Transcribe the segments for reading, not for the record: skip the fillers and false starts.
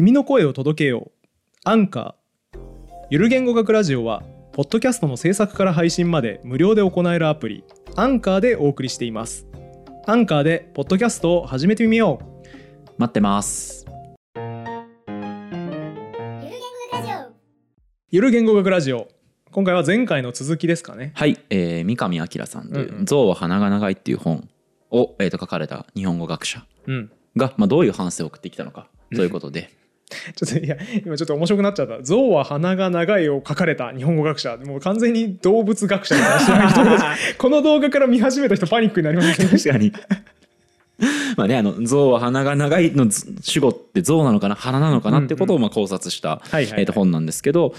君の声を届けようアンカー。ゆる言語学ラジオはポッドキャストの制作から配信まで無料で行えるアプリアンカーでお送りしています。アンカーでポッドキャストを始めてみよう。待ってます。ゆる言語学ラジオ、今回は前回の続きですかね。はい、三上明さんという象は鼻が長いっていう本を、書かれた日本語学者が、どういう反省を送ってきたのかということで今ちょっと面白くなっちゃった。象は鼻が長いを書かれた日本語学者、もう完全に動物学者の話この動画から見始めた人パニックになりましたね。確かにまあね、象は鼻が長いの主語って象なのかな鼻なのかなってことを考察した本なんですけど、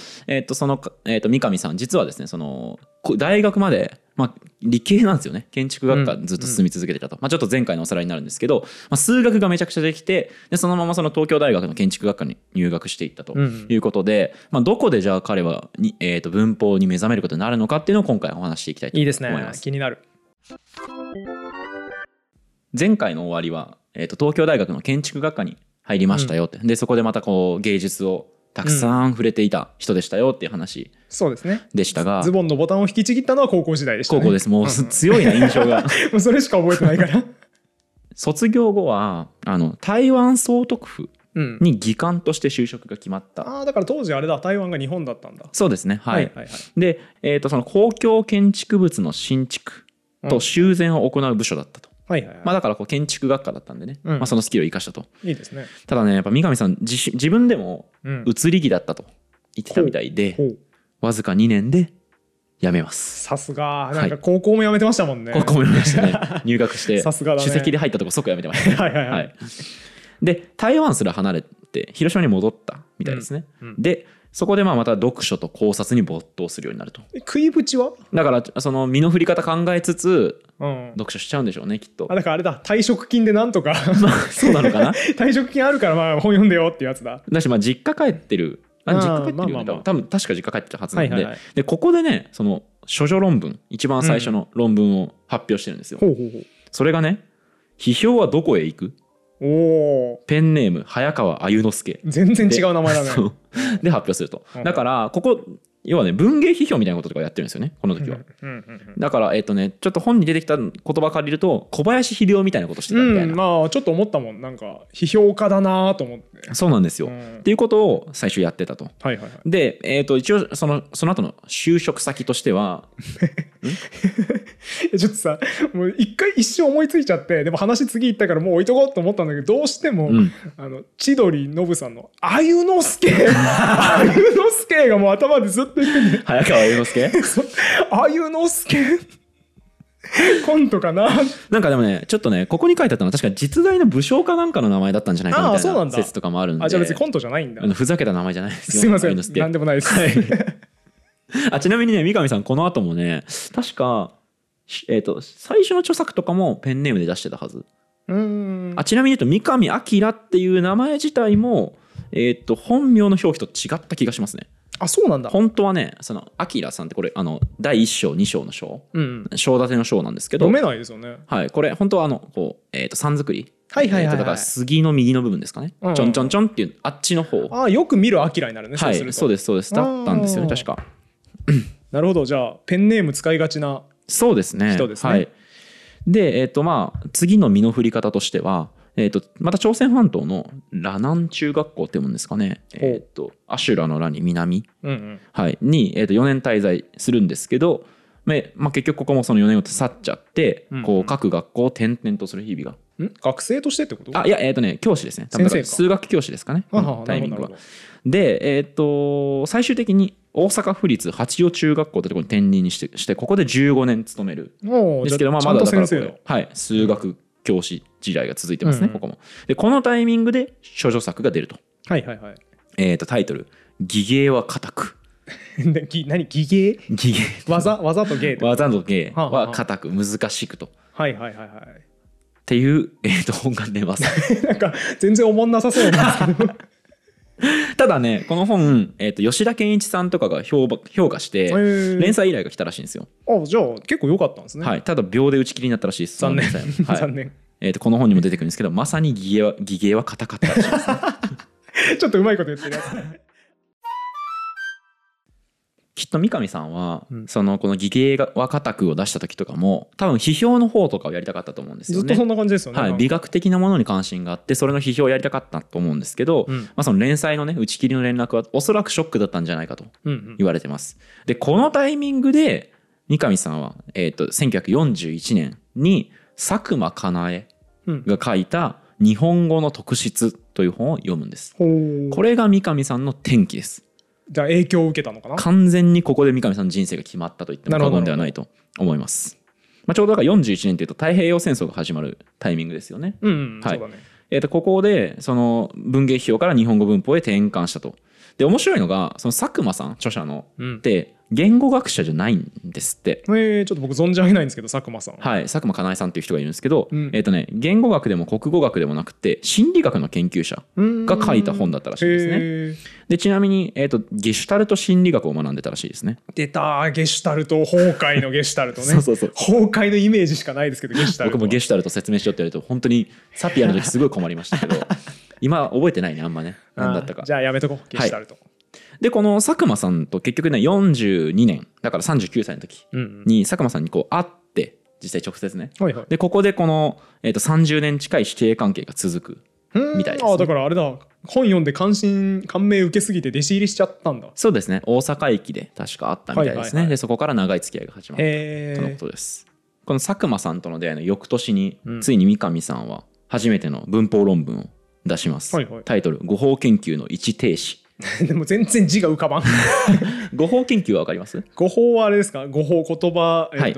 その、三上さん実はですね、その大学まで、理系なんですよね。建築学科ずっと進み続けてたと、ちょっと前回のおさらいになるんですけど、数学がめちゃくちゃできて、でそのままその東京大学の建築学科に入学していったということで、どこでじゃあ彼はに、文法に目覚めることになるのかっていうのを今回お話していきたいと思います。いいですね、気になる。前回の終わりは、東京大学の建築学科に入りましたよって、でそこでまたこう芸術をたくさん触れていた人でしたよっていう話でしたが、ズボンのボタンを引きちぎったのは高校時代でしたね。高校です。もう強いな印象がもうそれしか覚えてないから卒業後は台湾総督府に技官として就職が決まった、だから当時あれだ、台湾が日本だったんだ。そうですね、はい、で、その公共建築物の新築と修繕を行う部署だったと。だからこう建築学科だったんでね、そのスキルを生かしたと。いいですね。ただね、やっぱ三上さん 自分でも移り気だったと言ってたみたいで、わずか2年で辞めます。さすが。なんか高校も辞めてましたもんね。高校も辞めましたね入学して首席で入ったとこ即辞めてました。で台湾すら離れて広島に戻ったみたいですね。でそこでまた読書と考察に没頭するようになると。食いぶちはだからその身の振り方考えつつ読書しちゃうんでしょうね、きっと。だからあれだ、退職金でなんとかそうなのかな退職金あるから本読んでよってやつだ。だし実家帰ってる、多分確か実家帰ってたはずなんで、でここでね、その処女論文、一番最初の論文を発表してるんですよ。それがね、批評はどこへ行く、ペンネーム早川鮎之助。全然違う名前だねで発表すると。だからここ要はね、文芸批評みたいなこととかやってるんですよね、この時は。だからちょっと本に出てきた言葉借りると小林秀夫みたいなことしてたみたいな、ちょっと思ったもん。なんか批評家だなと思って。そうなんですよ、っていうことを最初やってたと。で一応その後の就職先としてはちょっとさ、もう一回一瞬思いついちゃって、でも話次行ったからもう置いとこうと思ったんだけど、どうしても千鳥ノブさんの鮎之助がもう頭でずっと言ってんで、早川鮎之助鮎之助コントかな。なんかでもね、ちょっとね、ここに書いてあったのは確か実在の武将かなんかの名前だったんじゃないかみたいな説とかもあるんで。じゃあ別にコントじゃないんだ。ふざけた名前じゃないですよ。すいません、なんでもないですちなみにね、三上さんこの後もね、確か最初の著作とかもペンネームで出してたはず。ちなみに三上明っていう名前自体も、本名の表記と違った気がしますね。あ、そうなんだ。本当はね、その明さんってこれ第1章2章の章、章立ての章なんですけど、読めないですよね。これ本当はさん作り、だから杉の右の部分ですかね、ちょんちょんちょんっていうあっちの方。よく見る明になるね。そうですそうです、だったんですよね確かなるほど。じゃあペンネーム使いがちな人ですね。で次の身の振り方としては、また朝鮮半島の羅南中学校っていうんですかね、阿修羅の羅に南、に、4年滞在するんですけど、結局ここもその4年を去っちゃって、各学校を転々とする日々が。学生としてってこと？いや教師ですね。数学教師ですかね、タイミングは。で最終的に大阪府立八尾中学校ってところに転任してここで15年勤めるんですけど、まだだから数学教師時代が続いてますね、ここも。でこのタイミングで処女作が出ると。タイトル「技芸は固く」。何？技芸？技芸。技と芸。技と芸は固く難しくと。っていう本が出ます。なんか全然おもんなさそうなんですけど。ただね、この本、吉田健一さんとかが評価して連載依頼が来たらしいんですよ。じゃあ結構良かったんですね。ただ秒で打ち切りになったらしいです。残念残念。この本にも出てくるんですけど、まさに技芸は硬かったらしいですねちょっとうまいこと言ってるやつきっと三上さんは、うん、この「義芸は固く」を出した時とかも多分批評の方とかをやりたかったと思うんですよね。ずっとそんな感じですよね。はい、美学的なものに関心があってそれの批評をやりたかったと思うんですけど、うん、その連載のね打ち切りの連絡はおそらくショックだったんじゃないかと言われてます。うんうん、でこのタイミングで三上さんは、1941年に佐久間かなえが書いた「日本語の特質」という本を読むんです。うん、これが三上さんの転機です。じゃあ影響を受けたのかな。完全にここで三上さんの人生が決まったと言っても過言ではないと思います。ちょうどだから41年というと太平洋戦争が始まるタイミングですよね。ここでその文芸批評から日本語文法へ転換したと。で面白いのがその佐久間さん著者のって、うん、言語学者じゃないんですって。ちょっと僕存じ上げないんですけど佐久間さん、はい、佐久間かなえさんっていう人がいるんですけど、うん、言語学でも国語学でもなくて心理学の研究者が書いた本だったらしいですね。でちなみに、ゲシュタルト心理学を学んでたらしいですね。出たゲシュタルト。崩壊のゲシュタルトねそうそうそう、崩壊のイメージしかないですけどゲシュタルト僕もゲシュタルト説明しようって言われると本当にサピアの時すごい困りましたけど今覚えてないねあんまね、何だったか。じゃあやめとこうゲシュタルト。はい、でこの佐久間さんと結局ね42年だから39歳の時に佐久間さんにこう会って実際直接ね、はいはい、でここでこの、30年近い師弟関係が続くみたいです、ね、あだからあれだ本読んで感銘受けすぎて弟子入りしちゃったんだそうですね。大阪駅で確かあったみたいですね。でそこから長い付き合いが始まったとのことです。この佐久間さんとの出会いの翌年に、うん、ついに三上さんは初めての文法論文を出します、はいはい、タイトル「語法研究の一定子」でも全然字が浮かばん語法研究は分かります？語法はあれですか、語法言葉、はい、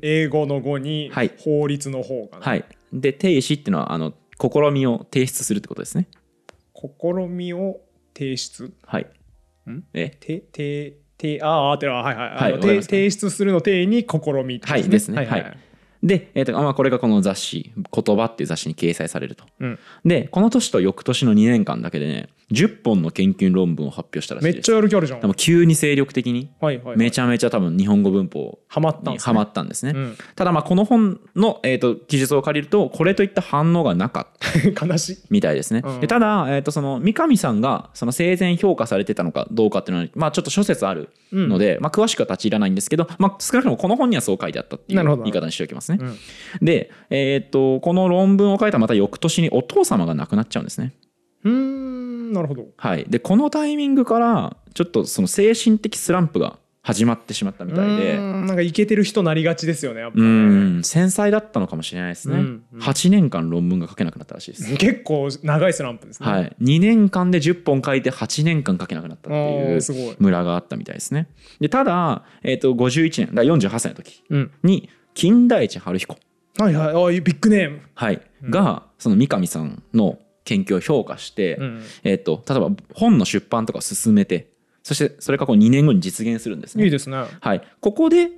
英語の語に法律の方かな、はい、で定子っていうのは試みを提出するってことですね。試みを提出、はい、んえてああてははいはい、はい、提出するの定に試みってことですね。はいですね、はいはい。で、これがこの雑誌「言葉」っていう雑誌に掲載されると、うん、でこの年と翌年の2年間だけでね10本の研究論文を発表したらしいです。めっちゃやる気あるじゃん。でも急に精力的にめちゃめちゃ多分日本語文法にハマったんですね、うん、ただこの本の、記述を借りるとこれといった反応がなかった悲しいみたいですね、うん、でただ、三上さんが生前評価されてたのかどうかっていうのは、ちょっと諸説あるので、うん、詳しくは立ち入らないんですけど、少なくともこの本にはそう書いてあったっていう言い方にしておきますね、うん、で、この論文を書いたまた翌年にお父様が亡くなっちゃうんですね。なるほど、はい、でこのタイミングからちょっと精神的スランプが始まってしまったみたいで、なんかイケてる人なりがちですよねやっぱね。繊細だったのかもしれないですね、うんうん、8年間論文が書けなくなったらしいです。結構長いスランプですね、はい、2年間で10本書いて8年間書けなくなったっていうムラがあったみたいですね。でただ、51年だ48歳の時に金田一春彦、はいはい、ビッグネーム、はい、が三上さんの研究を評価して、例えば本の出版とかを進めて、そしてそれが2年後に実現するんですね。いいですね、はい、ここで、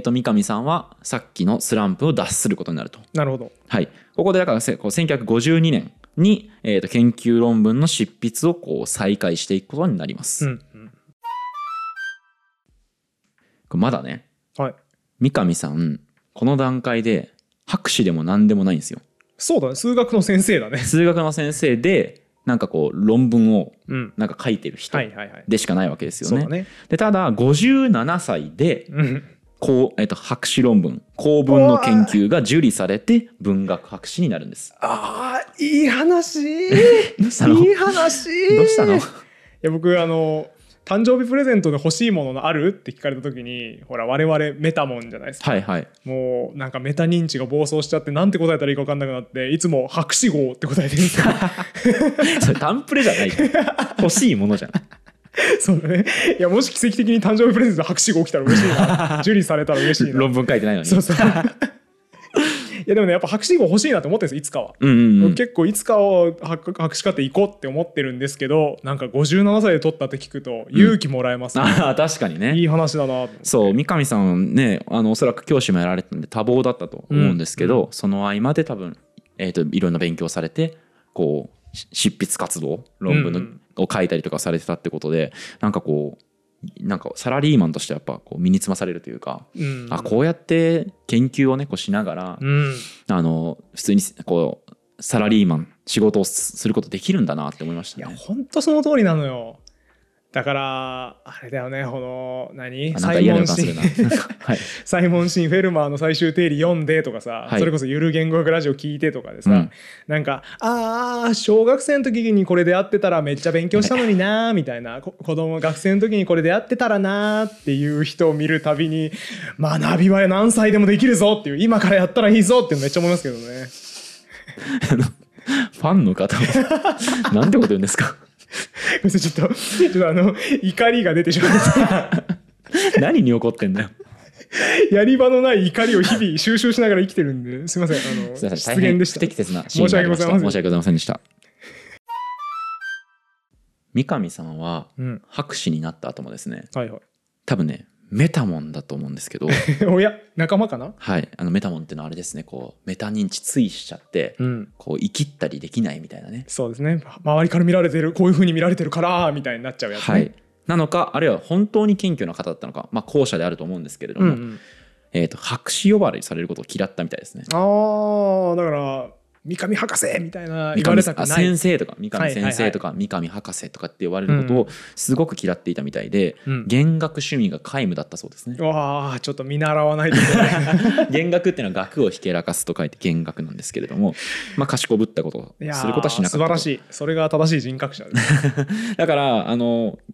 三上さんはさっきのスランプを脱することになると。なるほど、はい、ここでだから1952年に、研究論文の執筆を再開していくことになります、うんうん、まだね、はい、三上さんこの段階で博士でも何でもないんですよ。そうだね、数学の先生だね。数学の先生で論文を書いてる人でしかないわけですよね。でただ57歳で、博士論文公文の研究が受理されて文学博士になるんです。ああいい話いい話どうしたの？いや僕誕生日プレゼントで欲しいもののあるって聞かれた時にほら我々メタモンじゃないですか、はいはい、もうなんかメタ認知が暴走しちゃってなんて答えたらいいか分かんなくなっていつも博士号って答えてるんですよそれタンプレじゃないじゃん欲しいものじゃないそうだね。いやもし奇跡的に誕生日プレゼントで博士号来たら嬉しいな受理されたら嬉しいな論文書いてないのにそうそういやでもねやっぱ博士号欲しいなと思ってるんですよいつかは、結構いつかは博士課程行こうって思ってるんですけどなんか57歳で取ったって聞くと勇気もらえますね、うん、あ確かにねいい話だな。そう三上さんねおそらく教師もやられてたんで多忙だったと思うんですけど、その合間で多分、いろんな勉強されて執筆活動論文のを書いたりとかされてたってことでサラリーマンとしてやっぱ身につまされるというか、あこうやって研究をねしながら、普通にサラリーマン仕事をすることできるんだなって思いましたね。いや本当その通りなのよ。だからあれだよね、この何サイモンシンフェルマーの最終定理読んでとかさ、はい、それこそゆる言語学ラジオ聞いてとかでさ、うん、なんかああ小学生の時にこれでやってたらめっちゃ勉強したのになーみたいな、はい、子供学生の時にこれでやってたらなーっていう人を見るたびに学びは何歳でもできるぞっていう、今からやったらいいぞってめっちゃ思いますけどね。ファンの方はなんてこと言うんですか。ちょっと怒りが出てしまいました。何に怒ってんだよ。やり場のない怒りを日々収集しながら生きてるんで、すみません、失言でした。不適切なシーンがありました。申し訳ございませんでした。三上さんは、うん、博士になった後もですね、はいはい、多分ねメタモンだと思うんですけどおや仲間かな、はい、メタモンっていうのはあれですね、こうメタ認知ついしちゃって、うん、こう生きったりできないみたいなね。そうですね、周りから見られてる、こういう風に見られてるからみたいになっちゃうやつ、ね、はい、なのかあるいは本当に謙虚な方だったのか、後者であると思うんですけれども、うんうん、博士呼ばわりされることを嫌ったみたいですね。ああ、だから三上博士みたいな言われたくない、先生とか三上先生とか三上博士とかって言われることをすごく嫌っていたみたいで、うん、弦楽趣味が皆無だったそうですね。わあ、ちょっと見習わないといけない弦楽っていうのは楽をひけらかすと書いて弦楽なんですけれども、賢ぶったことをすることはしなかった。素晴らしい、それが正しい人格者ですだから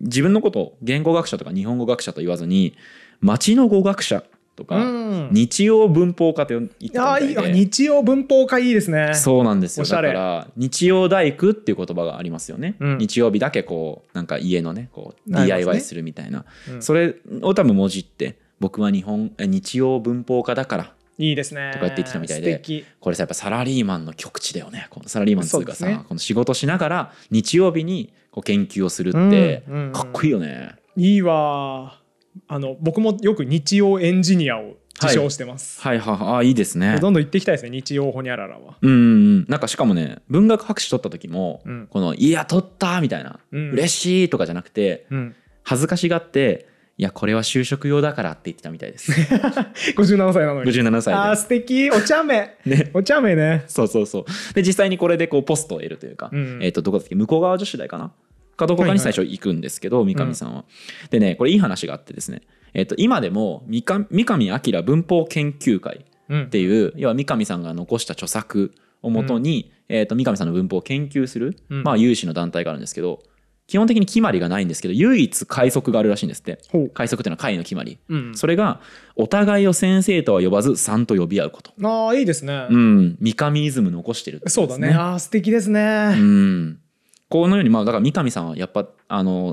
自分のことを言語学者とか日本語学者と言わずに町の語学者とか、うん、日曜文法科って言ってたみたいで。日曜文法科いいですね。そうなんですよ。だから日曜大工っていう言葉がありますよね、うん、日曜日だけこうなんか家のねこう DIY するみたいな、うん、それを多分もじって僕は日曜文法科だからいいですねとか言ってきたみたいで、これさやっぱサラリーマンの極致だよね。このサラリーマンというかさ、ね、この仕事しながら日曜日にこう研究をするって、うんうんうん、かっこいいよね。いいわ。僕もよく日曜エンジニアを自称してます、はい、はいはいはい、いいですね。どんどん行っていきたいですね、日曜ホニャララは。うん、なんかしかもね文学博士取った時も、うん、このいや取ったみたいな、うん、嬉しいとかじゃなくて、うん、恥ずかしがっていやこれは就職用だからって言ってたみたいです57歳なのに。57歳で、あー素敵、お茶目ね、お茶目ね。そうそうそう。で実際にこれでこうポストを得るというか、うん、どこだっけ、向こう側女子大かなかどこかに最初行くんですけど、三上さんは、うん、でねこれいい話があってですね、今でも三上彰文法研究会っていう、うん、要は三上さんが残した著作をもとに、うん、三上さんの文法を研究する、うん、有志の団体があるんですけど、基本的に決まりがないんですけど唯一会則があるらしいんですって。会則っていうのは会の決まり、うん、それがお互いを先生とは呼ばずさんと呼び合うこと。ああいいですね、うん、三上イズム残してるってことですね。そうだね、あ素敵ですね。うん、このようにだから三上さんはやっぱ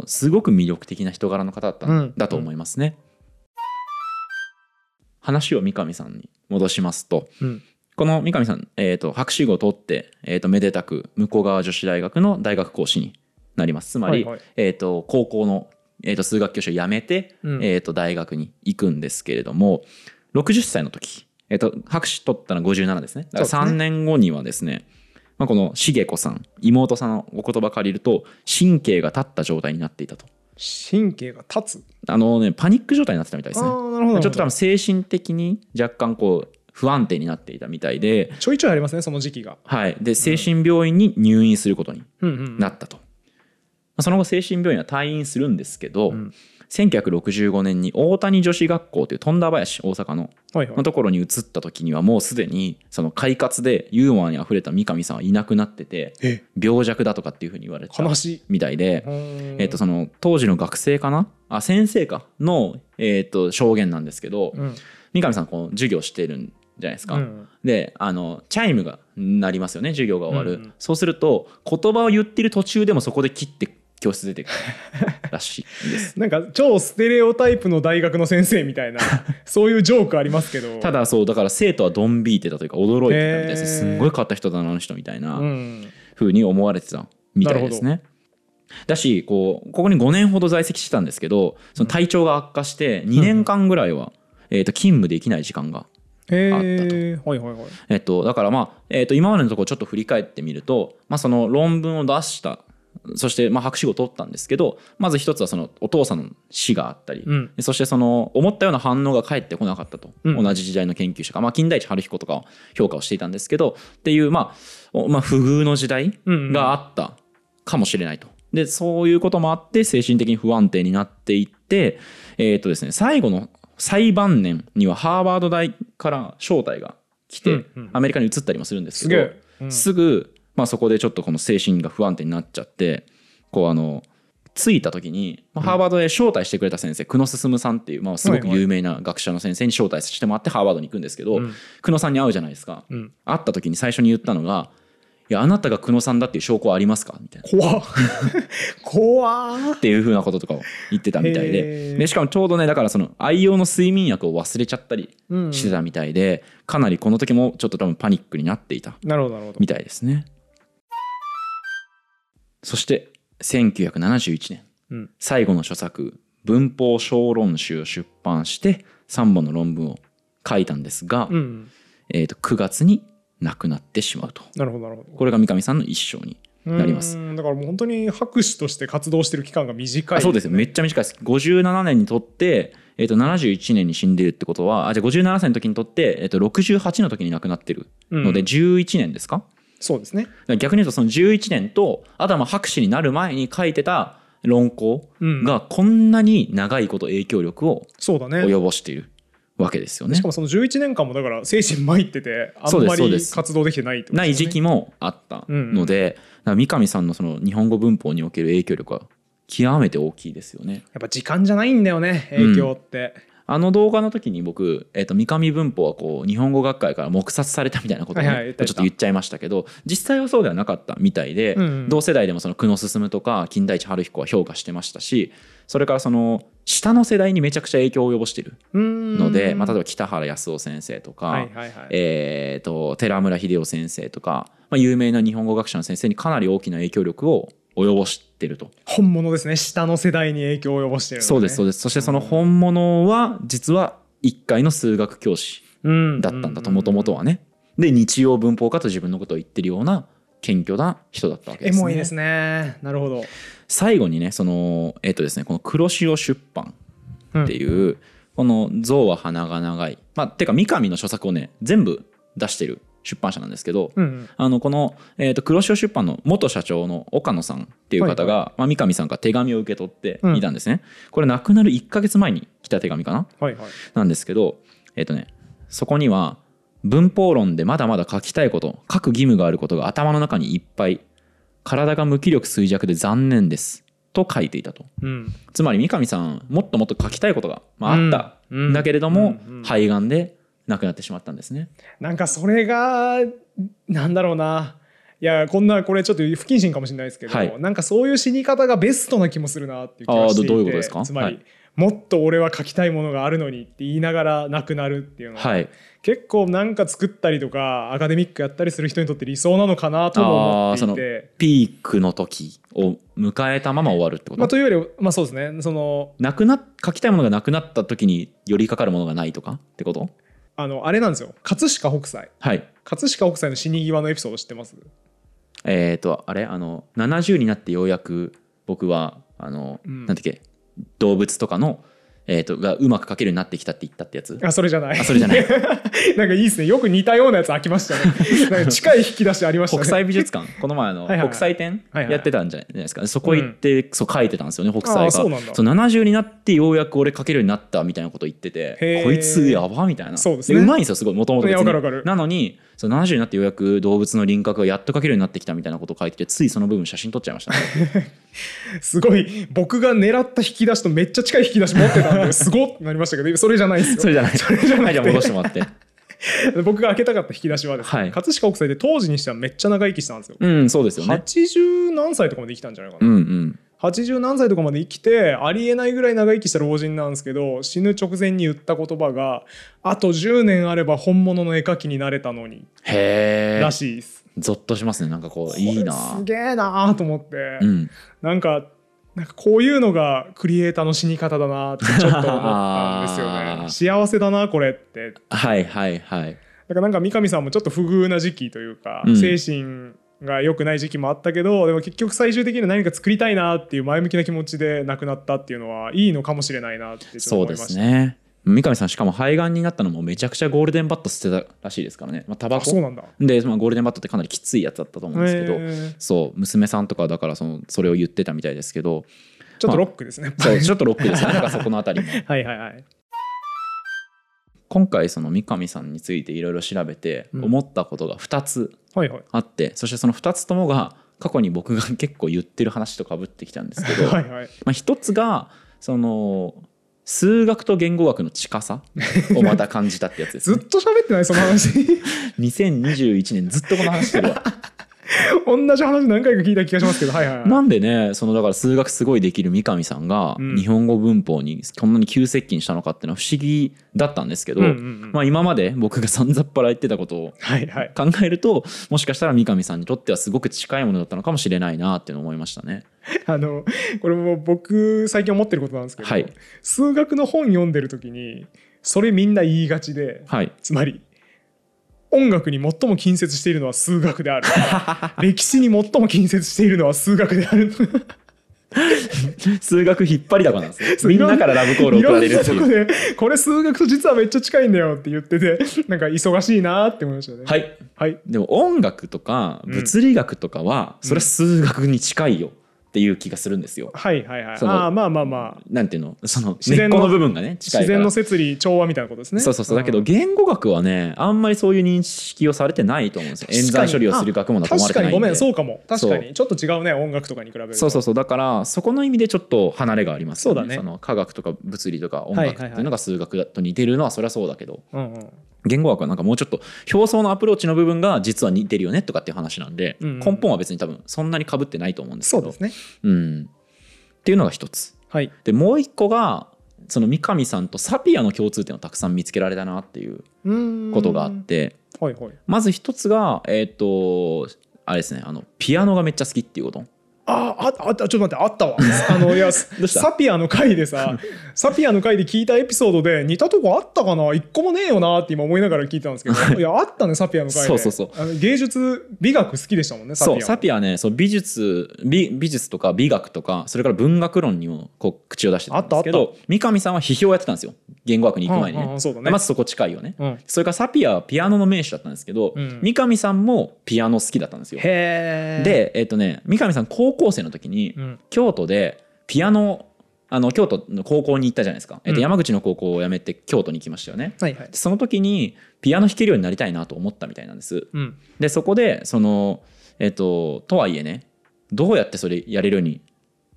すごく魅力的な人柄の方だったんだと思いますね、うんうん、話を三上さんに戻しますと、うん、この三上さん、博士号を取って、めでたく向川女子大学の大学講師になります。つまり、はいはい、高校の、数学教師を辞めて、うん、大学に行くんですけれども、60歳の時、博士取ったのは57ですね。だから3年後にはですね、この茂子さん、妹さんのお言葉借りると神経が立った状態になっていたと。神経が立つパニック状態になってたみたいですね。あ、なるほど。ちょっと多分精神的に若干こう不安定になっていたみたいで、ちょいちょいありますねその時期が。はいで、精神病院に入院することになったと、うんうんうん、その後精神病院は退院するんですけど、うん、1965年に大谷女子学校という富田林大阪ののところに移った時にはもうすでにその快活でユーモアにあふれた三上さんはいなくなってて、病弱だとかっていうふうに言われたみたいで、その当時の学生かな、あ先生かの証言なんですけど、三上さんこう授業してるんじゃないですか。でチャイムが鳴りますよね、授業が終わる。そうすると言葉を言ってる途中でもそこで切って教室出てくるらしいですなんか超ステレオタイプの大学の先生みたいなそういうジョークありますけどただそうだから生徒はドン引いてたというか驚いてたみたいです。すんごい変わった人だなあの人みたいな風に思われてたみたいですね、うん、だしここに5年ほど在籍してたんですけど、その体調が悪化して2年間ぐらいは、うん、勤務できない時間があったと。はいはいはい。だから今までのところちょっと振り返ってみると、その論文を出したそしてまあ博士号を取ったんですけど、まず一つはそのお父さんの死があったり、うん、そしてその思ったような反応が返ってこなかったと、うん、同じ時代の研究者が、まあ、金田一春彦とかを評価をしていたんですけどっていう、まあ、不遇の時代があったかもしれないと。でそういうこともあって精神的に不安定になっていって、ですね、最後の最晩年にはハーバード大から招待が来て、うんうん、アメリカに移ったりもするんですけど、うん、すぐ、まあ、そこでちょっとこの精神が不安定になっちゃってこう着いた時に、まあ、ハーバードで招待してくれた先生、うん、久野進さんっていう、まあ、すごく有名な学者の先生に招待してもらってハーバードに行くんですけど、うん、久野さんに会うじゃないですか、うん、会った時に最初に言ったのがいやあなたが久野さんだっていう証拠はありますかみたいな怖っっていう風なこととかを言ってたみたい でしかもちょうどねだからその愛用の睡眠薬を忘れちゃったりしてたみたいで、うん、かなりこの時もちょっと多分パニックになっていたみたいですね。そして1971年、うん、最後の著作文法小論集を出版して3本の論文を書いたんですが、うん9月に亡くなってしまうと。なるほどなるほど。これが三上さんの一生になります。だからもう本当に博士として活動してる期間が短い、ね、そうですよめっちゃ短いです。57年にとって、71年に死んでるってことはあじゃあ57歳の時にとって、68の時に亡くなってるので11年ですか、うん、そうですね。逆に言うとその11年とあとはまあ博士になる前に書いてた論考がこんなに長いこと影響力を及ぼしている、うんわけですよね。しかもその11年間もだから精神参っててあんまり活動できてないってことですよね。ない時期もあったので、うんうん、三上さんのその日本語文法における影響力は極めて大きいですよね。やっぱ時間じゃないんだよね影響って、うん、あの動画の時に僕、三上文法はこう日本語学会から黙殺されたみたいなことを、ねはいはい、ちょっと言っちゃいましたけど実際はそうではなかったみたいで、うんうん、同世代でもその久野進とか金田一春彦は評価してましたしそれからその下の世代にめちゃくちゃ影響を及ぼしているので、まあ、例えば北原康夫先生とか、はいはいはい寺村秀夫先生とか、まあ、有名な日本語学者の先生にかなり大きな影響力を及ぼしてると。本物ですね。下の世代に影響を及ぼしてるの、ね、そうですそうです。そしてその本物は実は一回の数学教師だったんだともともとはね。で日曜文法家と自分のことを言ってるような謙虚な人だったわけですね。エモいですね。なるほど。最後にねそのですねこの黒潮出版っていう、うん、この象は鼻が長いまあてか三上の著作をね全部出してる出版社なんですけど、うんうん、この、黒潮出版の元社長の岡野さんっていう方が、はいはいまあ、三上さんから手紙を受け取っていたんですね、うん、これ亡くなる1ヶ月前に来た手紙かな、はいはい、なんですけど、そこには文法論でまだまだ書きたいこと書く義務があることが頭の中にいっぱい体が無気力衰弱で残念ですと書いていたと、うん、つまり三上さんもっともっと書きたいことが、まあ、あったんだけれども、うんうんうん、肺がんで亡くなってしまったんですね。なんかそれがなんだろうないやこれちょっと不謹慎かもしれないですけど、はい、なんかそういう死に方がベストな気もするなっていう気がしていて。どういうことですか？つまり、はい、もっと俺は書きたいものがあるのにって言いながら亡くなるっていうのは、はい、結構なんか作ったりとかアカデミックやったりする人にとって理想なのかなとも思っていて。そのピークの時を迎えたまま終わるってこと、まあ、というより、まあ、そうですねその書きたいものがなくなった時に寄りかかるものがないとかってこと？あれなんですよ葛飾北斎、はい、葛飾北斎の死に際のエピソード知ってます？70になってようやく僕はなんていうっけ動物とかの、がうまく描けるようになってきたって言ったってやつ。あそれじゃないあそれじゃないなんかいいですねよく似たようなやつ開きましたねなんか近い引き出しありましたね。北斎美術館この前はいはい、北斎展やってたんじゃないですか、はいはい、そこ行って、うん、そう書いてたんですよね北斎が。そうなんだ。そう70になってようやく俺描けるようになったみたいなこと言っててこいつやばみたいな。そうですね。うまいんですよすごいもともと別になのにそう70になってようやく動物の輪郭がやっと描けるようになってきたみたいなことを書いててついその部分写真撮っちゃいましたねすごい僕が狙った引き出しとめっちゃ近い引き出し持ってたんですごってなりましたけどそれじゃないですよ。それじゃないそれじゃないじゃあ戻してもらって僕が開けたかった引き出しはですね、はい、葛飾北斎で当時にしてはめっちゃ長生きしたんですよ、うん、そうですよね。80何歳とかまで生きたんじゃないかな、うんうん、80何歳とかまで生きてありえないぐらい長生きした老人なんですけど死ぬ直前に言った言葉があと10年あれば本物の絵描きになれたのにらしいです。ゾッとしますね。なんかこういいなすげえなと思って、うん、なんかこういうのがクリエイターの死に方だなってちょっと思ったんですよね幸せだなこれって。はいはいはい。だからなんか三上さんもちょっと不遇な時期というか、うん、精神が良くない時期もあったけど、でも結局最終的には何か作りたいなっていう前向きな気持ちで亡くなったっていうのはいいのかもしれないなってちょっと思いました。そうですね。三上さんしかも肺がんになったのもめちゃくちゃゴールデンバット捨てたらしいですからね、タバコで、ゴールデンバットってかなりきついやつだったと思うんですけど、そう娘さんとかだからそれを言ってたみたいですけど、ちょっとロックですね、そうちょっとロックですねなんかそこのあたりもはいはいはい。今回その三上さんについていろいろ調べて思ったことが2つあって、そしてその2つともが過去に僕が結構言ってる話とかぶってきたんですけど、1つがその数学と言語学の近さをまた感じたってやつです、ね、ずっと喋ってないその話2021年ずっとこの話してるわ同じ話何回か聞いた気がしますけど、はいはいはい、なんでね、そのだから数学すごいできる三上さんが日本語文法にこんなに急接近したのかっていうのは不思議だったんですけど、まあ今まで僕がさんざっぱら言ってたことを考えると、はいはい、もしかしたら三上さんにとってはすごく近いものだったのかもしれないなっていうのを思いましたね。これも僕最近思ってることなんですけど、はい、数学の本読んでる時にそれみんな言いがちで、はい、つまり音楽に最も近接しているのは数学である歴史に最も近接しているのは数学である数学引っ張りだこなんですねみんなからラブコールを送られるっていう、いろんなとこでこれ数学と実はめっちゃ近いんだよって言ってて、なんか忙しいなって思いましたね。はい、はい、でも音楽とか物理学とかはそれは数学に近いよっていう気がするんですよ。はいはいはい。まあなんていうの、その根っこの部分がね近いから、自然の摂理調和みたいなことですね。そうそうそう。だけど言語学はねあんまりそういう認識をされてないと思うんですよ。演算処理をする学問だと思われてないんで。確かにごめん、そうかも。確かにちょっと違うね、音楽とかに比べると。そうそうそう。だからそこの意味でちょっと離れがありますよね。そうだね。その科学とか物理とか音楽っていうのが数学と似てるのはそれはそうだけど。うんうん。言語学はなんかもうちょっと表層のアプローチの部分が実は似てるよねとかっていう話なんで、根本は別に多分そんなに被ってないと思うんですけど、そうですね、うん、っていうのが一つ、はい、でもう一個がその三上さんとサピアの共通点をたくさん見つけられたなっていうことがあって、はいはい、まず一つがあれですね、ピアノがめっちゃ好きっていうこと。あったちょっと待って、あったわいやサピアの回でさサピアの回で聞いたエピソードで似たとこあったかな、一個もねえよなって今思いながら聞いたんですけどいやあったね、サピアの回で。そうそうそう、芸術美学好きでしたもんねサピア。そうサピアね、そう美術とか美学とかそれから文学論にもこう口を出してたんですけど、三上さんは批評をやってたんですよ、言語学に行く前にね。まずそこ近いよね、うん、それからサピアはピアノの名手だったんですけど、うん、三上さんもピアノ好きだったんですよ。へで三上さん高校生の時に京都でピアノ、京都の高校に行ったじゃないですか、山口の高校を辞めて京都に行きましたよね、はいはい、その時にピアノ弾けるようになりたいなと思ったみたいなんです、うん、でそこでとはいえね、どうやってそれやれるように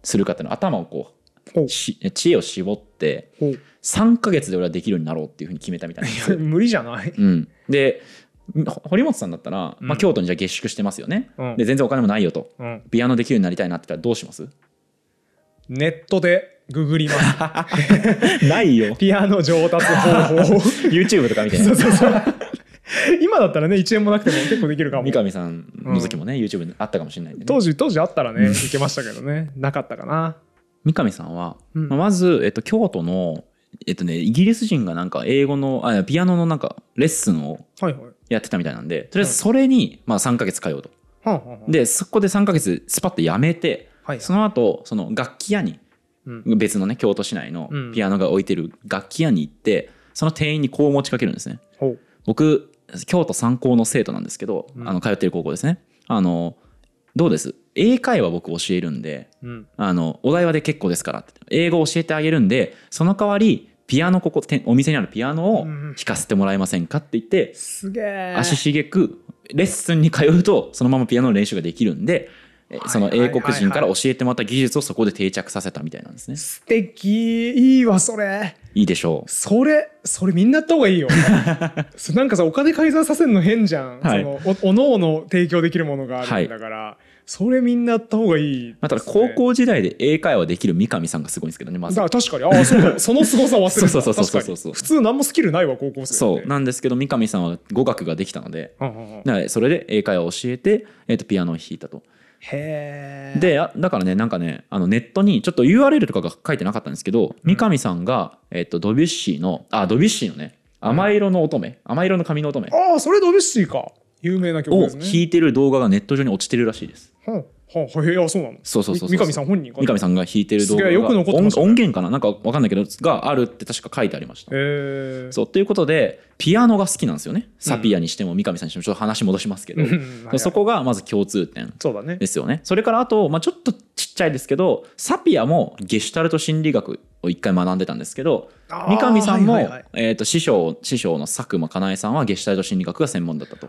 するかっていうの頭をこう知恵を絞って3ヶ月で俺はできるようになろうっていうふうに決めたみたいな無理じゃない、うん、で堀本さんだったら、まあ、京都にじゃあ下宿してますよね、うん、で全然お金もないよと、うん、ピアノできるようになりたいなって言ったらどうします？ネットでググりますないよピアノ上達方法YouTube とか見てそうそうそう今だったらね1円もなくても結構できるかも。三上さんの時もね、うん、YouTube にあったかもしれないんで、ね、当時あったらねいけましたけどねなかったかな。三上さんは、うん、まず、京都のイギリス人がなんか英語のピアノのなんかレッスンをやってたみたいなんで、はいはい、とりあえずそれにまあ3ヶ月通うと、はい、でそこで3ヶ月スパッとやめて、はい、その後その楽器屋に、うん、別のね京都市内のピアノが置いてる楽器屋に行って、うん、その店員にこう持ちかけるんですね、うん、僕京都三高の生徒なんですけど、うん、通ってる高校ですね。どうです？英会話僕教えるんで、うん、お題話で結構ですからって英語教えてあげるんで、その代わりピアノお店にあるピアノを弾かせてもらえませんかって言って、うん、すげえ足しげくレッスンに通うとそのままピアノの練習ができるんで、その英国人から教えてもらった技術をそこで定着させたみたいなんですね。素敵、いいわそれ。いいでしょう。それみんなやった方がいいよなんかさ、お金改ざんさせるの変じゃん、はい、おのおの提供できるものがあるんだから、はい、それみんなやった方がいい、ね。まあ、ただ高校時代で英会話できる三上さんがすごいんですけどね、まず。確かに、あ、そうその凄さ忘れてた。そう普通何もスキルないわ高校生って。そうなんですけど、三上さんは語学ができたので、それで英会話を教えて、ピアノを弾いたと。へー。でだからね、なんかねネットにちょっと URL とかが書いてなかったんですけど、三上さんが、ドビュッシーのね「甘色の乙女」「甘色の髪の乙女」ああ、それドビュッシーか。有名な曲ですね。を弾いてる動画がネット上に落ちてるらしいです。はあ、はあ、へえ、そうなの。そうそうそうそう。三上さん本人が。三上さんが弾いてる動画がよく残ってますね。音源かな、なんかわかんないけどがあるって確か書いてありました。へえ。そうということでピアノが好きなんですよね。サピアにしても三上さんにしてもちょっと話戻しますけど、うん、そこがまず共通点ですよね。それからあと、まあ、ちょっとちっちゃいですけどサピアもゲシュタルト心理学を一回学んでたんですけど、三上さんも、はいはいはい、師匠の佐久間かなえさんはゲシュタルト心理学が専門だったと。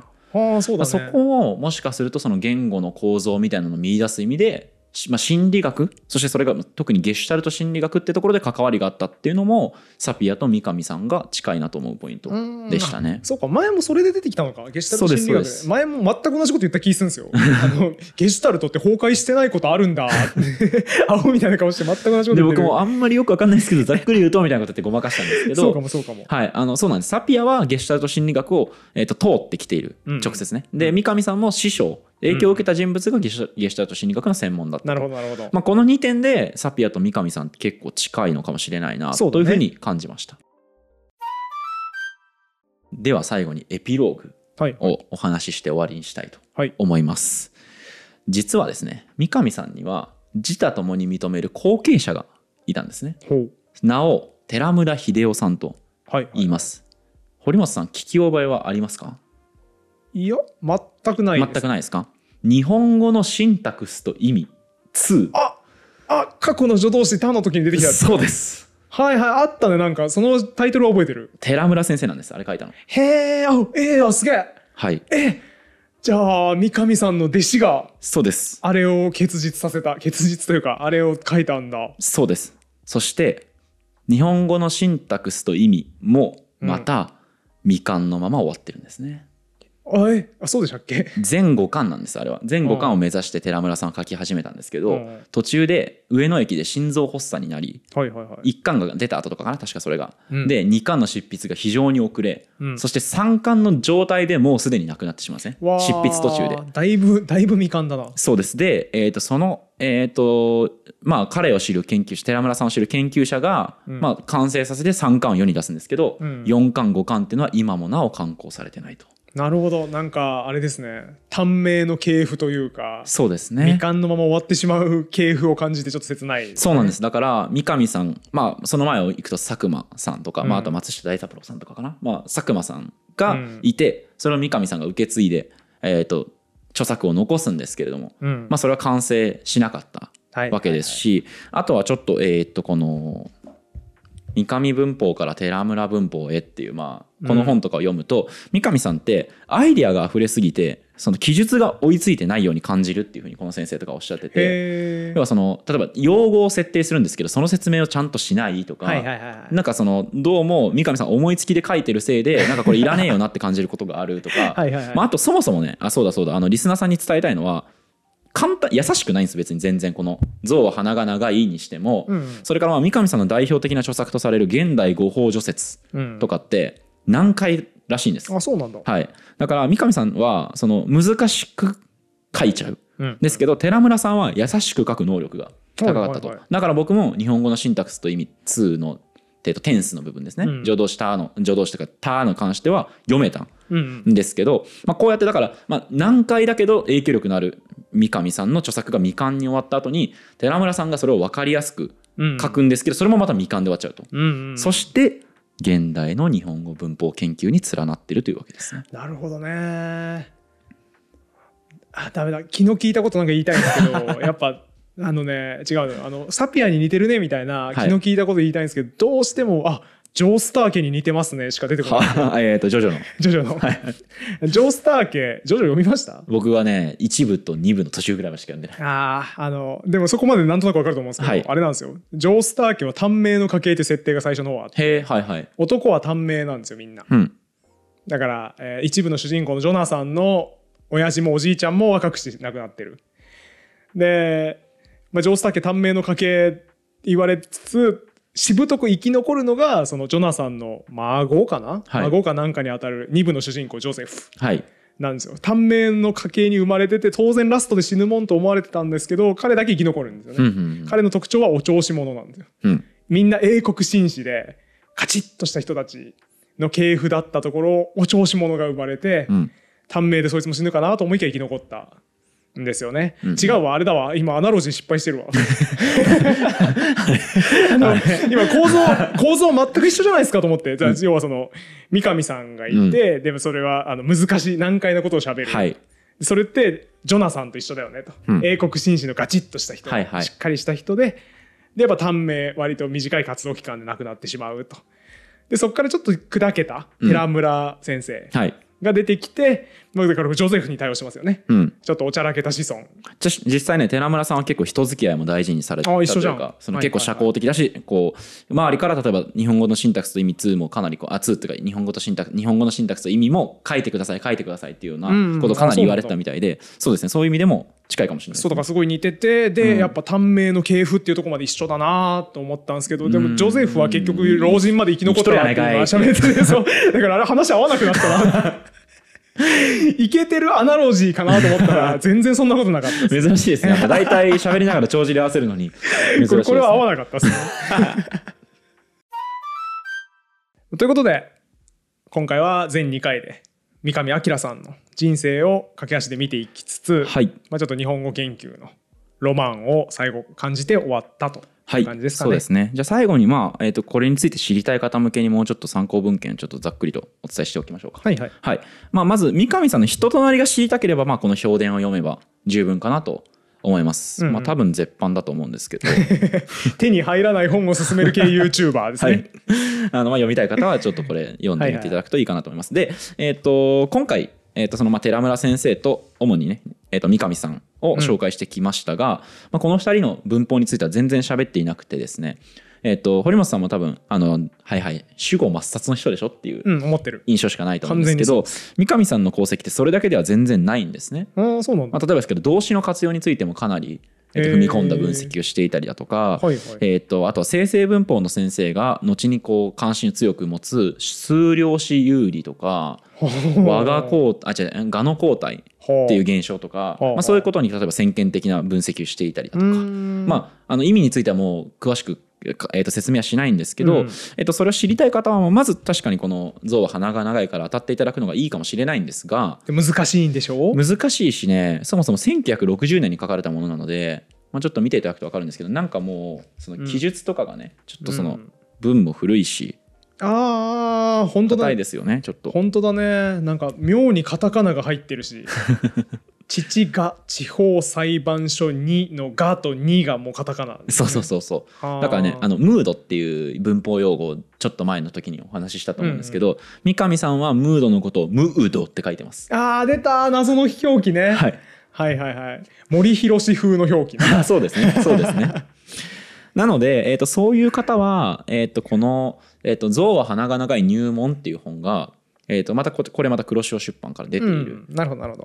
あ、そうだね。そこをもしかするとその言語の構造みたいなのを見出す意味で、まあ、心理学、そしてそれが特にゲシュタルト心理学ってところで関わりがあったっていうのもサピアと三上さんが近いなと思うポイントでしたね。そうか、前もそれで出てきたのか、ゲシュタルト心理学。前も全く同じこと言った気するんですよゲシュタルトって崩壊してないことあるんだアホみたいな顔して全く同じこと言ってる。で、僕もあんまりよく分かんないですけどざっくり言うとみたいなことってごまかしたんですけどそうかもそうかも、はい、そうなんです。サピアはゲシュタルト心理学を、通ってきている、直接ね。で、三上さんも師匠、影響を受けた人物がゲシュタルト心理学の専門だった。なるほどなるほど。まあ、この2点でサピアと三上さんって結構近いのかもしれないなというふうに感じました。では最後にエピローグをお話しして終わりにしたいと思います、はい、実はですね、三上さんには自他ともに認める後継者がいたんですね。名を寺村秀夫さんと言います、はいはい、堀本さん、聞き覚えはありますか？いや、全くないです。全くないですか。日本語のシンタクスと意味2。あ、過去の助動詞他の時に出てきた。そうです、はいはい、あったね。なんかそのタイトルを覚えてる。寺村先生なんです、あれ書いたの。へえ、あ、すげえ。はい、じゃあ三上さんの弟子が、そうです、あれを結実させた、結実というかあれを書いたんだ。そうです。そして日本語のシンタクスと意味もまた未完のまま終わってるんですね、あ、そうでしたっけ。全5巻なんです、あれは。全5巻を目指して寺村さんは書き始めたんですけど、途中で上野駅で心臓発作になり、1巻が出た後とかかな、確かそれが、で2巻の執筆が非常に遅れ、そして3巻の状態でもうすでになくなってしまうんですね、執筆途中で。だいぶ未完だな。そうです。で、そのまあ、彼を知る研究者、寺村さんを知る研究者が、まあ、完成させて3巻を世に出すんですけど、4巻5巻っていうのは今もなお刊行されてないと。なるほど。なんかあれですね、短命の系譜というか。そうですね、未完のまま終わってしまう系譜を感じてちょっと切ない、ね、そうなんです。だから三上さん、まあ、その前を行くと佐久間さんとか、まあ、あと松下大三郎さんとかかな、まあ、佐久間さんがいて、それを三上さんが受け継いで、著作を残すんですけれども、まあ、それは完成しなかったわけですし、あとはちょっとこの三上文法から寺村文法へっていう、まあ、この本とかを読むと、三上さんってアイディアが溢れすぎてその記述が追いついてないように感じるっていうふうにこの先生とかおっしゃってて、要はその例えば用語を設定するんですけどその説明をちゃんとしないとか、なんかそのどうも三上さん思いつきで書いてるせいでなんかこれいらねえよなって感じることがあるとかまあ、あとそもそもね、あ、そうだそうだ、リスナーさんに伝えたいのは簡単、優しくないんです。別に全然この象は鼻が長いにしても、それからまあ三上さんの代表的な著作とされる現代語法除説とかって難解らしいんです。あ、そうなんだ。はい、だから三上さんはその難しく書いちゃう、ですけど寺村さんは優しく書く能力が高かったと。だから僕も日本語のシンタクスと意味2のテンスの部分ですね、助動詞他の、助動詞とか他の関しては読めたんですけど、まあ、こうやってだから、まあ、難解だけど影響力のある三上さんの著作が未完に終わった後に寺村さんがそれを分かりやすく書くんですけど、それもまた未完で終わっちゃうと、そして現代の日本語文法研究に連なってるというわけですね。なるほどね。あ、ダメだ、気の利いたことなんか言いたいんですけどやっぱね、違うの、サピアに似てるねみたいな気の利いたこと言いたいんですけど、どうしてもジョースター家に似てますねしか出てこない。ジョジョのジョースター家、ジョジョ読みました？僕はね、1部と2部の途中ぐらいましか読んでない。でもそこまでなんとなくわかると思うんですけど、あれなんですよ、ジョースター家は短命の家系って設定が最初の方はあって、男は短命なんですよみんな。だから1部の主人公のジョナサンの親父もおじいちゃんも若くして亡くなってる。で、ジョースター家短命の家系言われつつしぶとく生き残るのがそのジョナサンの孫かな、孫かなんかにあたる2部の主人公ジョセフなんですよ、短命の家系に生まれてて当然ラストで死ぬもんと思われてたんですけど彼だけ生き残るんですよね、彼の特徴はお調子者なんですよ、みんな英国紳士でカチッとした人たちの系譜だったところお調子者が生まれて、短命でそいつも死ぬかなと思いきや生き残ったんですよね、うん、違うわあれだわ今アナロジー失敗してるわ今構造全く一緒じゃないですかと思って、要はその三上さんがいて、うん、でもそれは難しい難解なことをしゃべる、はい、それってジョナサンと一緒だよねと、うん、英国紳士のガチッとした人、はいはい、しっかりした人で、でやっぱ短命割と短い活動期間で亡くなってしまうと。でそこからちょっと砕けた寺村先生が出てきて、うんはい、だからジョゼフに対応しますよね、うん、ちょっとおちゃらけた子孫。実際ね寺村さんは結構人付き合いも大事にされてたというか、その結構社交的だし、はいはいはい、こう周りから例えば日本語のシンタクスと意味2もかなりこう2っていうか日本語のシンタクスと意味も書いてください書いてくださいっていうようなことをかなり言われてたみたいで、うんうん、そうですねそういう意味でも近いかもしれない。そうだからすごい似てて、で、うん、やっぱ短命の系譜っていうところまで一緒だなと思ったんですけど、でもジョゼフは結局老人まで生き残ったなって喋ってて、そうだからあれ話合わなくなったなイケてるアナロジーかなと思ったら全然そんなことなかったです珍しいですね。なんか大体喋りながら帳尻合わせるのに珍しいですねこれは合わなかったですねということで今回は全2回で三上彰さんの人生を駆け足で見ていきつつ、はいまあ、ちょっと日本語研究のロマンを最後感じて終わったという感じですかね、はい、そうですね。じゃあ最後に、まあこれについて知りたい方向けにもうちょっと参考文献をちょっとざっくりとお伝えしておきましょうか。はいはいはい。まあ、まず三上さんの人となりが知りたければ、まあ、この評伝を読めば十分かなと思います、うんうんまあ、多分絶版だと思うんですけど手に入らない本を勧める系 YouTuber ですね、はい、まあ読みたい方はちょっとこれ読んでみていただくといいかなと思いますはい、はい、で、今回そのまあ寺村先生と主にね、三上さんを紹介してきましたが、うんまあ、この2人の文法については全然喋っていなくてですね、堀本さんも多分はいはい主語抹殺の人でしょっていう印象しかないと思うんですけど、三上さんの功績ってそれだけでは全然ないんですね。あそうなんだ、まあ、例えばですけど動詞の活用についてもかなり踏み込んだ分析をしていたりだとか、はいはいあとは生成文法の先生が後にこう関心を強く持つ数量子有理とか我の交代っていう現象とか、まあ、そういうことに例えば先見的な分析をしていたりだとか、まあ、意味についてはもう詳しく、説明はしないんですけど、うんそれを知りたい方はまず確かにこの象は鼻が長いから当たっていただくのがいいかもしれないんですが、難しいんでしょう。難しいしね、そもそも1960年に書かれたものなので、まあ、ちょっと見ていただくと分かるんですけど、なんかもうその記述とかがね、うん、ちょっとその文も古いし、うんあ本当だ、硬いですよねちょっと。本当だね、なんか妙にカタカナが入ってるし父が地方裁判所にのがとにがもうカタカナ、ね、そうそうそうそう。だからねムードっていう文法用語をちょっと前の時にお話ししたと思うんですけど、うんうん、三上さんはムードのことをムードって書いてます。あ出た謎の表記ね、はい、はいはいはい森博氏風の表記、ね、そうですねそうですねなので、そういう方は、この、象は鼻が長い入門っていう本が、またこれまた黒潮出版から出ている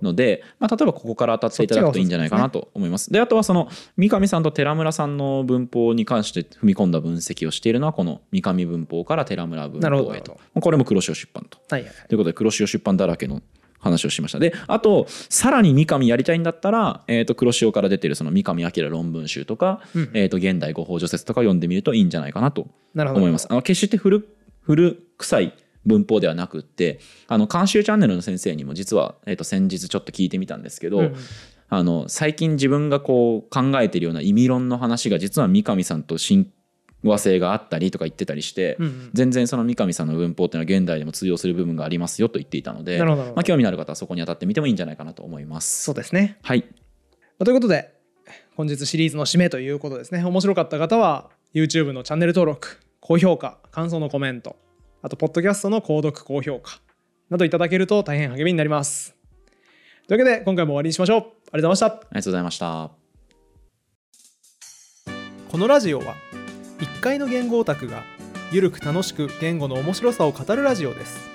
ので、まあ、例えばここから当たっていただくといいんじゃないかなと思います。であとはその三上さんと寺村さんの文法に関して踏み込んだ分析をしているのはこの三上文法から寺村文法へと、これも黒潮出版と、はいはいはい、ということで黒潮出版だらけの話をしました。であとさらに三上やりたいんだったら、黒潮から出てるその三上彰論文集とか、うん現代語法序説とか読んでみるといいんじゃないかなと思います。決して古臭い文法ではなくって、監修チャンネルの先生にも実は、先日ちょっと聞いてみたんですけど、うん、最近自分がこう考えてるような意味論の話が実は三上さんと和声があったりとか言ってたりして、うんうん、全然その三上さんの文法っていうのは現代でも通用する部分がありますよと言っていたので、まあ、興味のある方はそこに当たってみてもいいんじゃないかなと思います。そうですね、はい、ということで本日シリーズの締めということですね。面白かった方は YouTube のチャンネル登録、高評価、感想のコメント、あとポッドキャストの購読高評価などいただけると大変励みになります。というわけで今回も終わりにしましょう。ありがとうございました。ありがとうございました。このラジオは1階の言語オタクがゆるく楽しく言語の面白さを語るラジオです。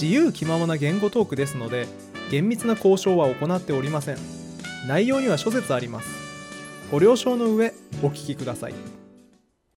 自由気ままな言語トークですので厳密な交渉は行っておりません。内容には諸説あります。ご了承の上お聞きください。